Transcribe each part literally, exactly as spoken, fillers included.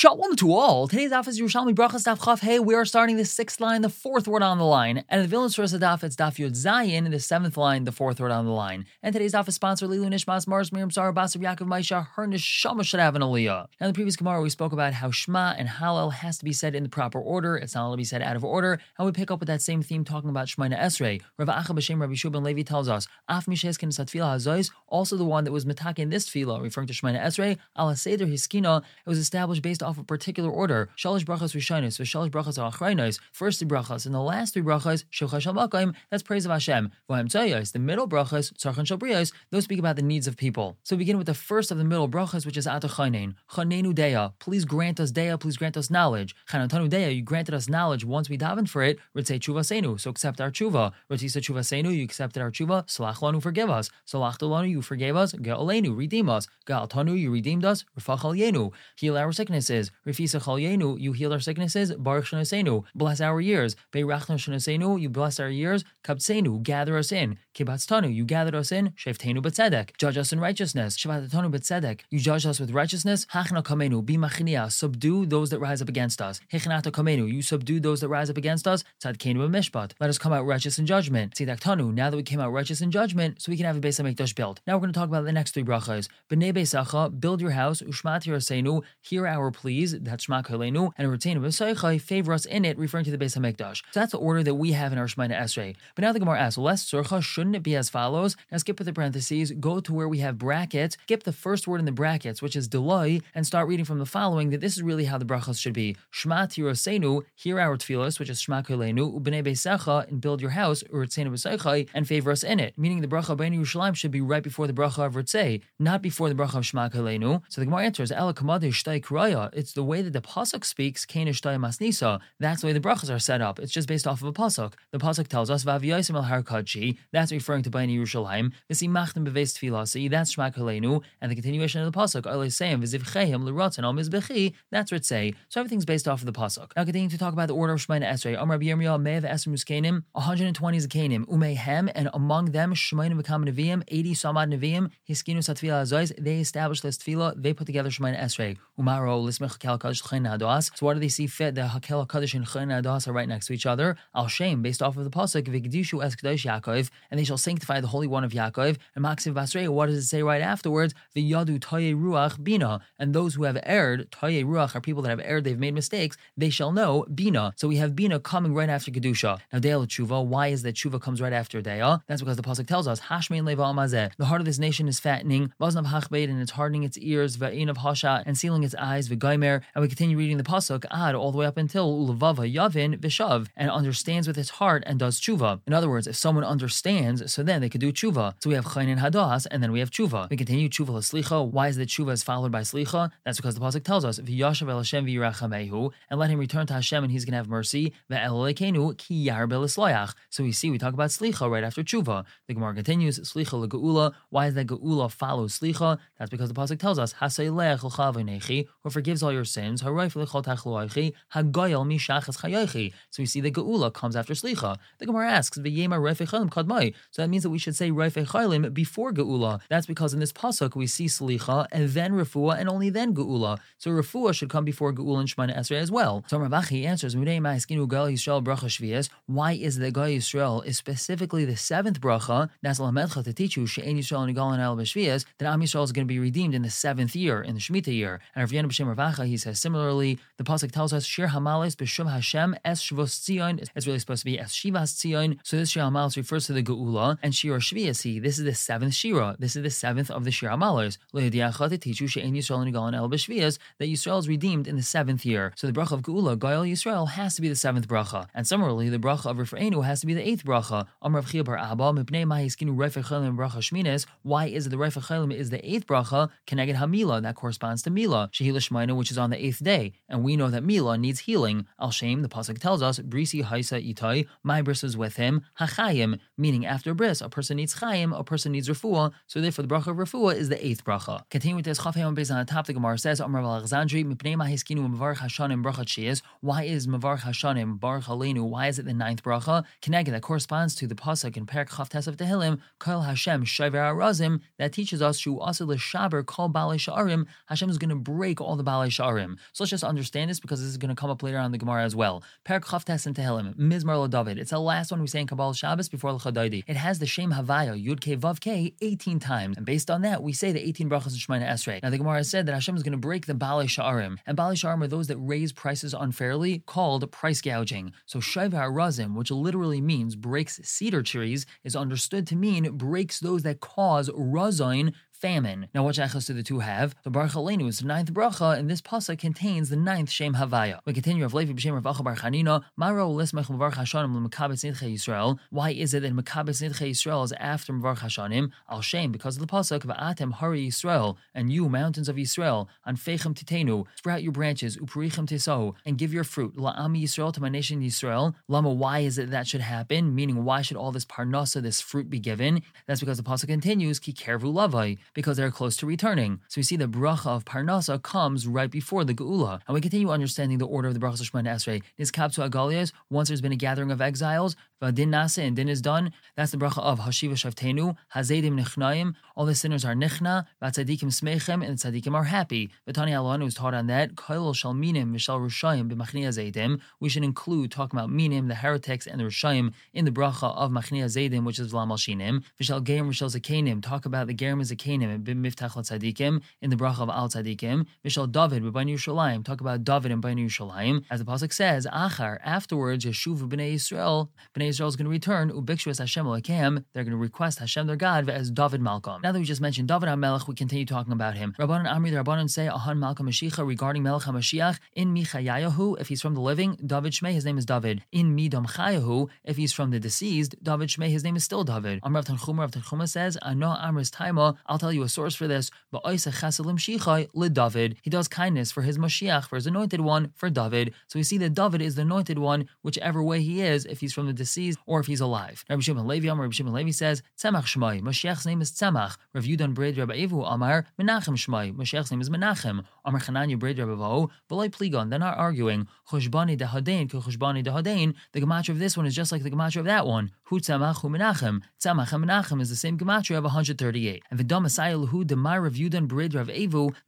Shalom to all. Today's daf is Yerushalmi Berachos daf Chaf Hey. We are starting the sixth line, the fourth word on the line, and the Vilna source of daf it's daf Yud Zayin, the seventh line, the fourth word on the line. And today's daf is sponsored Lilu Nishmas Mars Miriam Sarah Basar Yaakov Maisha. Her neshama should have an aliyah. Now, in the previous Gemara, we spoke about how Shema and Hallel has to be said in the proper order. It's not allowed to be said out of order. And we pick up with that same theme talking about Shemoneh Esrei. Rav Achab Hashem Rabbi Shuv and Levi tells us Af Misheskin Satfila Hazois, also the one that was Mataki in this tefillah, referring to Shemoneh Esrei Al Haseder Hiskina. It was established based off a particular order. Shalish brachas rishonus, v'shalish brachas achraynos. First three brachas, and the last three brachas, shivcha shel makayim, that's praise of Hashem. V'hamtzayos, the middle brachas, tzarchan shel briyos, those speak about the needs of people. So we begin with the first of the middle brachas, which is ata chanein. Chanenu deya, please grant us deya, please grant us knowledge. Chanatanu deya, you granted us knowledge once we davened for it. Ritzei tshuvaseinu, so accept our tshuva. Ritzisa tshuvaseinu, you accepted our tshuva. Salach lanu, forgive us. Salach lanu, you forgave us. Ge'olenu, redeem us. Ge'altanu, you redeemed us. Rifach alyenu, heal our sicknesses. Refisa Chalyenu, you heal our sicknesses. Baruch Shanoseinu, bless our years. Beirachno Shanoseinu, you bless our years. Kabtseinu, gather us in. Kibatztanu, you gathered us in. Shevteinu Betzedek, judge us in righteousness. Shavatatanu Betzedek, you judge us with righteousness. Hachna Kamenu, be Machnia, subdue those that rise up against us. Hechnata Kamenu, you subdue those that rise up against us. Tzadkeinu B'mishpat, let us come out righteous in judgment. Tzidaktanu, now that we came out righteous in judgment, so we can have a Beis HaMikdash built. Now we're going to talk about the next three brachas. B'nei Beisacha, build your house. Ushmat Yeroseinu, hear our pleas, that's Shema Kolenu, and Retain B'Saychai, favor us in it, referring to the Beis HaMikdash. So that's the order that we have in our Shemoneh Esrei. But now the Gemara asks, well, Surcha, shouldn't it be as follows? Now skip with the parentheses, go to where we have brackets, skip the first word in the brackets, which is Deloi, and start reading from the following, that this is really how the brachas should be. Shema Tirosenu, hear our tefillos, which is Shema Kolenu, Ubnei Beisecha, and build your house, Retain B'Saychai, and favor us in it. Meaning the bracha of Bnei Yerushalayim should be right before the bracha of Ritzei, not before the bracha of Shema Kolenu. So the Gemara answers, Ela Kamadish, it's the way that the pasuk speaks. That's the way the brachas are set up. It's just based off of a pasuk. The pasuk tells us Vaviyaisim el Har Kadshi. That's referring to Bnei Yerushalayim. V'simachtem beves tefilasi. That's Shema Kolenu. And the continuation of the pasuk Aleisayim v'zivcheim l'rotzen al mizbechi. That's Ritzei. So everything's based off of the pasuk. Now continuing to talk about the order of Shemoneh Esrei. Amar B'Yirmiyah me'av esrim uskenim. One hundred and twenty zakenim. Umehem, and among them Shemayim v'kam neviim. Eighty samad neviim. Hiskinu satfila azois. They established this tefillah. They put together Shemoneh Esrei. So why do they see fit that Hakel HaKadosh and Chayin HaDoas are right next to each other? Al Shem, based off of the pasuk V'Kedishu Es Kadosh Yaakov, and they shall sanctify the Holy One of Yaakov. And Maksiv Basrei, what does it say right afterwards? V'Yadu Toye Ruach Bina, and those who have erred, Toye Ruach are people that have erred, they've made mistakes, they shall know Bina. So we have Bina coming right after Kedusha. Now De'el Tshuva, why is that Tshuva comes right after De'el? That's because the pasuk tells us Hashmein Leva Amazeh, the heart of this nation is fattening, Vaznav Hachbeid, and it's hardening its ears, Va'in of Hasha, and sealing its eyes, v'gaimer, and we continue reading the pasuk ad all the way up until ulevava yavin v'shav, and understands with his heart and does tshuva. In other words, if someone understands, so then they could do tshuva. So we have chayin hadas, and then we have tshuva. We continue tshuva l'slicha. Why is the tshuva is followed by slicha? That's because the pasuk tells us v'yashav el Hashem v'yirachamehu, and let him return to Hashem, and He's going to have mercy. V'elolekenu ki yarbel esloyach. So we see we talk about slicha right after tshuva. The Gemara continues slicha legeula. Why is that geula follows slicha? That's because the pasuk tells us hasaylech l'chavoneichi, who forgives all your sins. So we see the Geula comes after Slicha. The Gemara asks, so that means that we should say Reifei Chaylim before Geula. That's because in this Pasuk we see Slicha and then Refuah and only then Geula. So Refuah should come before Geula and Shemoneh Esrei as well. So Rav Achi answers, why is the Gal Yisrael is specifically the seventh Bracha? That's Lamedcha to teach you that Am Yisrael is going to be redeemed in the seventh year, in the Shemitah year. And he says similarly, the pasuk tells us Shir Hamalas b'Shum Hashem Es Shivos Tzion. It's really supposed to be Es Shivas Tzion. So this Shir Hamalas refers to the Geula, and Shira Shviasi, this is the seventh Shira. This is the seventh of the Shir Hamalas. Le'yadiacha to teach you she'en Yisrael nigalan el b'Shvias, that Yisrael is redeemed in the seventh year. So the bracha of Geula, Goyal Yisrael, has to be the seventh bracha, and similarly the bracha of Refreinu has to be the eighth bracha. Amar Rav Chia bar Abba mipnei mahiskinu Reifei Chaylim bracha Shminas. Why is it the Reifei Chaylim is the eighth bracha? Keneged Hamila, that corresponds to Mila. Which is on the eighth day, and we know that Mila needs healing. Al Shem, the pasuk tells us, Brisi Haisa Itai, my bris is with him, Hachayim, meaning after bris, a person needs Chayim, a person needs Refuah, so therefore the bracha of Refuah is the eighth bracha. Continuing with this, Chafayim based on the top, the Gemara says, Amar Alexandri, Mipnei Mahiskinu Mavarch Hashanim Bracha Shias. Why is Mavarch Hashanim Baruch Aleinu? Why is it the ninth bracha? Keneged, that corresponds to the pasuk in Perak Chavtesav Tehilim, Kol Hashem Shaver Razim, that teaches us Shu Asil Shaber Kol Balai Sharim. Hashem is going to break all the Balai Balai Sharim. So let's just understand this because this is going to come up later on in the Gemara as well. Perek Chavtes and Tehilim, Mizmar LaDavid. It's the last one we say in Kabbalah Shabbos before L'Chadaydi. It has the Shem Havayah, Yud Kei Vav Kei, eighteen times. And based on that, we say the eighteen Berachos in Shemoneh Esrei. Now the Gemara said that Hashem is going to break the Balai Sharim. And Balai Sharim are those that raise prices unfairly, called price gouging. So Shaiva Razim, which literally means breaks cedar trees, is understood to mean breaks those that cause Razim, famine. Now, what shaychus do the two have? The Baruch Aleinu is the ninth bracha, and this pasuk contains the ninth Shem Havayah. We continue of Levi b'Shem Rav Ocho Bar Chanina. Maro lesmech mevarch Hashanim l'Mekabes Nidcha Yisrael. Why is it that Mekabes Nidcha Yisrael is after mevarch Hashanim? Al Shem, because of the pasuk va'atem hari Yisrael, and you mountains of Yisrael, anfeichem titenu, sprout your branches, uperichim tisau, and give your fruit la'am Yisrael to my nation Yisrael. Lama, why is it that should happen? Meaning, why should all this parnasa, this fruit, be given? That's because the pasuk continues ki kervu lavai, because they're close to returning. So we see the bracha of Parnasa comes right before the Geula. And we continue understanding the order of the brachas of Shemoneh Esrei. Nizkab to Agalias, once there's been a gathering of exiles, Vadin Nasa, and Din is done. That's the bracha of Hashiva Shavtenu, Hazedim Nechnaim, all the sinners are Nechna, Vatzadikim Smechem, and the Tzadikim are happy. Vatani Alon was taught on that, Kailal Shalminim, Mishal Roshayim, B'machnia Zaydim. We should include talking about Minim, the heretics, and the Roshayim in the bracha of Machnia Zaydim, which is Vlam Alshinim. Vishal Gerim, Vishal Zakenim, talk about the Gerim and Zakenim in the bracha of Al Tzadikim, Mishal David b'Bnei Yerushalayim, talk about David and Bnei Yerushalayim. As the pasuk says, Achar, afterwards, Yeshuv Bnei Yisrael, Bnei Yisrael is going to return, Ubikshu es Hashem Elokam, they're going to request Hashem their God as David Malkam. Now that we just mentioned David HaMelech, we continue talking about him. Rabban and Amri, the Rabbanon say, Ahan Malkam Mashiach, regarding Melech HaMashiach, in mi Chayayahu, if he's from the living, David Shmei, his name is David. In mi Dom Chayahu, if he's from the deceased, David Shmei, his name is still David. Amrav Tanchuma, Rav Tanchuma says, Ano Amris Taima, I'll tell you a source for this. He does kindness for his Mashiach, for his anointed one, for David. So we see that David is the anointed one, whichever way he is, if he's from the deceased or if he's alive. Rabbi Shimon Levi, Rabbi Shimon Levi says, Tzemach Shmai, Mashiach's name is Tzemach. Rav Yudan Bred Rabbi Evu Amar, Menachem Shmai, Mashiach's name is Menachem. Amar Chananya Bred Rabbi Vau, Balai Pligon, they're not arguing. Choshbani Dehadein, Kochoshbani Dehadein, the gematra of this one is just like the gematra of that one. Hu Tzemach, Hu Menachem. Tzemach and Menachem is the same gematra of one hundred thirty-eight. And Vidam the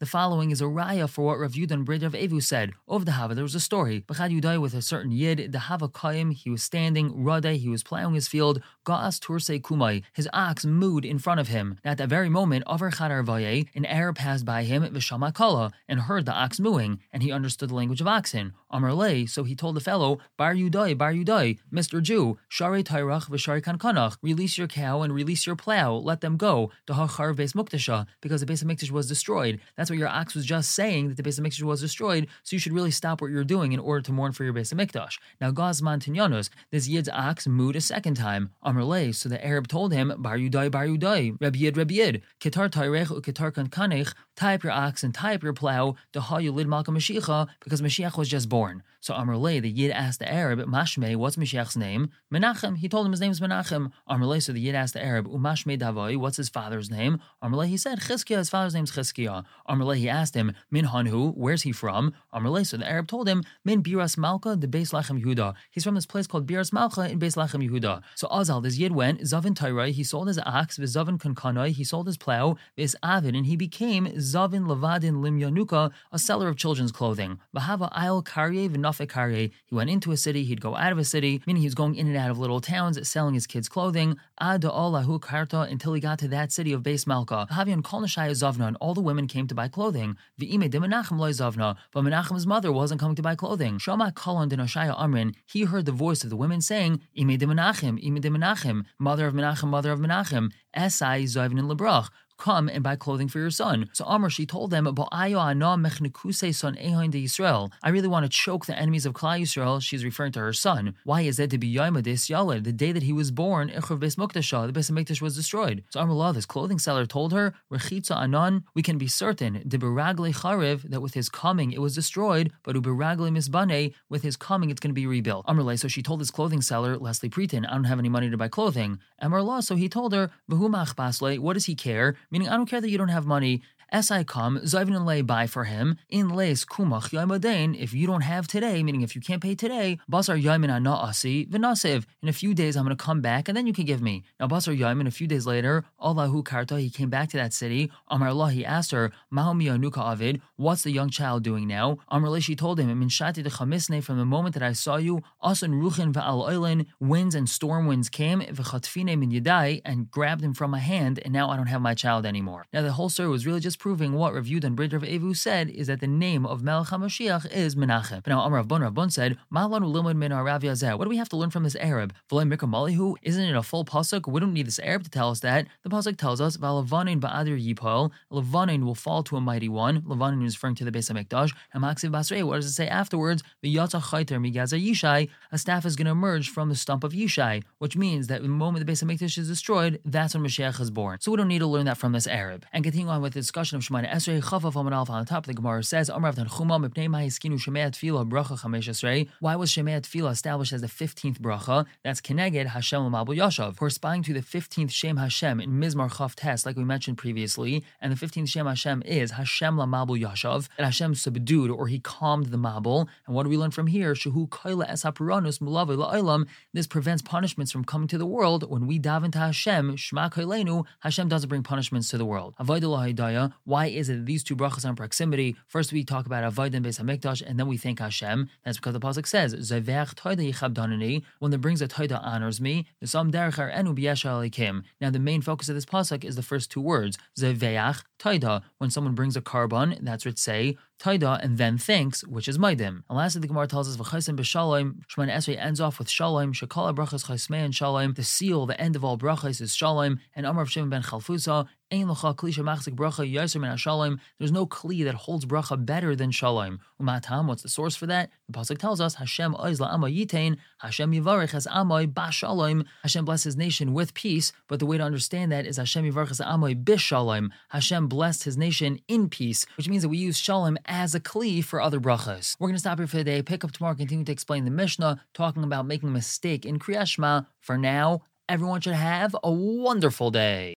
following is a raya for what Rav Yudan Brid Rav Evu said. Of the Hava, there was a story. B'chad Yudai with a certain Yid, the Hava Kayim, he was standing, Radai, he was plowing his field, Ga'as Tursei Kumai, his ox mooed in front of him. At that very moment, Avar Chadar Vaye, an Arab passed by him, Vishama Kala, and heard the ox mooing, and he understood the language of oxen. Amar Lei, so he told the fellow, Bar Yudai, Bar Yudai, Mister Jew, Shari Tairach V'Shari Kankanach, release your cow and release your plow, let them go, Dahachar Beis Mukdasha, because the Beis HaMikdash was destroyed. That's what your ox was just saying, that the Beis HaMikdash was destroyed, so you should really stop what you're doing in order to mourn for your Beis HaMikdash. Now, Gazman Tinyanos, this Yid's ox mooed a second time. Amar Lei, so the Arab told him, Bar Yudai, Bar Yudai, Reb Yid, Reb Yid, Ketar Tairech Uketar Kankanech, tie up your ox and tie up your plow, Daha Yulid Malka Mashiach, because Mashiach was just born. So Amar Lei, the Yid asked the Arab, Mashmei, what's Mashiach's name? Menachem, he told him his name is Menachem. Amar Lei, so the Yid asked the Arab, Umashmei Davai, what's his father's name? Amar Lei, he said, Chizkiah, his father's name's Chizkiah. Amar Lei, he asked him, Min Hanhu, where's he from? Amar Lei, so the Arab told him, Min Beiras Malka, the Beis Lachem Yehuda. He's from this place called Beiras Malka in Beis Lachem Yehuda. So Azal, this Yid went, Zavin Tairai, he sold his ox, Zavin Kankanai, he sold his plow, Vis Avin, and he became Zavin Lavadin Lim Yanuka, a seller of children's clothing. Bahava Ayl Kar. He went into a city, he'd go out of a city, meaning he was going in and out of little towns, selling his kids' clothing, until he got to that city of Beis Malka. And all the women came to buy clothing. But Menachem's mother wasn't coming to buy clothing. He heard the voice of the women saying, Mother of Menachem, Mother of Menachem, Esai Zovin in Lebrach, come and buy clothing for your son. So Amr, she told them, I really want to choke the enemies of Klal Yisrael. She's referring to her son. Why is that? To be Yom Des Yaled, the day that he was born, the Beis HaMikdash was destroyed. So Amr, this clothing seller, told her, we can be certain that with his coming it was destroyed, but with his coming it's going to be rebuilt. Amr, so she told this clothing seller, Leslie Preeton, I don't have any money to buy clothing. Amr, so he told her, what does he care? Meaning, I don't care that you don't have money. Esaikam, Zayvin lay buy for him, in lays kumach yoimadein, if you don't have today, meaning if you can't pay today, basar yoimin ana'asi, v'nasev, in a few days I'm going to come back and then you can give me. Now basar yoimin, a few days later, Allahu karta, he came back to that city, Amarlah, he asked her, Mahom yonuka avid, what's the young child doing now? Amarlah, she told him, Minshati dechamisne, from the moment that I saw you, asun ruchin va'al oilin, winds and storm winds came, v'chatfine min yadai, and grabbed him from my hand, and now I don't have my child anymore. Now the whole story was really just proving what Rav Yudan Brit Rav Evu said is that the name of Melech HaMashiach is Menachem. But now Amar Rabban Rabban said, Ma'alanu limud min Rav Yazeh. What do we have to learn from this Arab? V'lei Mikramalihu, isn't it a full pasuk? We don't need this Arab to tell us that. The pasuk tells us Va'lavanin ba'adir yipol, Levanin will fall to a mighty one. Levanin is referring to the Beis HaMikdash. And Maksiv Basrei, what does it say afterwards? V'yatza chayter migaza Yishai, a staff is going to emerge from the stump of Yishai, which means that the moment the Beis HaMikdash is destroyed, that's when Mashiach is born. So we don't need to learn that from this Arab. And continue on with the discussion of Shemoneh Esrei, Chavav Amud Aleph on top. The Gemara says, Amrav Tanchuma, Mipnei Mahiskinu Shemei Tefila Bracha Chamesh Esrei. Why was Shemei Tefila established as the fifteenth bracha? That's Keneged Hashem Mabul Yashav, corresponding to the fifteenth Shem Hashem in Mizmar Chavtes, like we mentioned previously. And the fifteenth Shem Hashem is Hashem La Mabul Yashav, and Hashem subdued, or he calmed the Mabul. And what do we learn from here? Shehu Koila Esapuranus Mulavi LaOlam. This prevents punishments from coming to the world. When we daven to Hashem, Shema Koilenu, Hashem doesn't bring punishments to the world. Avodah Lahidaya. Why is it that these two brachas are in proximity? First, we talk about Avodah and Beis Hamikdash, and then we thank Hashem. That's because the pasuk says, "Zayveach Toida Yichabdanani." When the brings a Toida honors me, the Sam Derechar Enu B'Yeshar Alikim. Now, the main focus of this pasuk is the first two words, Zayveach Toida. When someone brings a carbon, that's what it say. Taida, and then thanks, which is Maidim. And lastly, the Gemara tells us, V'chaysim b'shalom, Shemoneh Esrei ends off with shalom, Shekala brachas chaysmei and shalom, the seal, the end of all brachas is shalom, and Amar of Shimon ben Chalfusa, Ein l'cha kli shemachzik bracha yaiser min ha-shalom, there's no kli that holds bracha better than shalom. Umatam, what's the source for that? The pasuk tells us, Hashem oiz la'amay yitain, Hashem yivarech es amay b'shalom, Hashem blessed his nation with peace, but the way to understand that is Hashem yivarech es amay b'shalom, Hashem blessed his nation in peace, which means that we use shalom as a kli for other brachas. We're going to stop here for the day, pick up tomorrow, continue to explain the Mishnah, talking about making a mistake in Kriyat Shema. For now, everyone should have a wonderful day.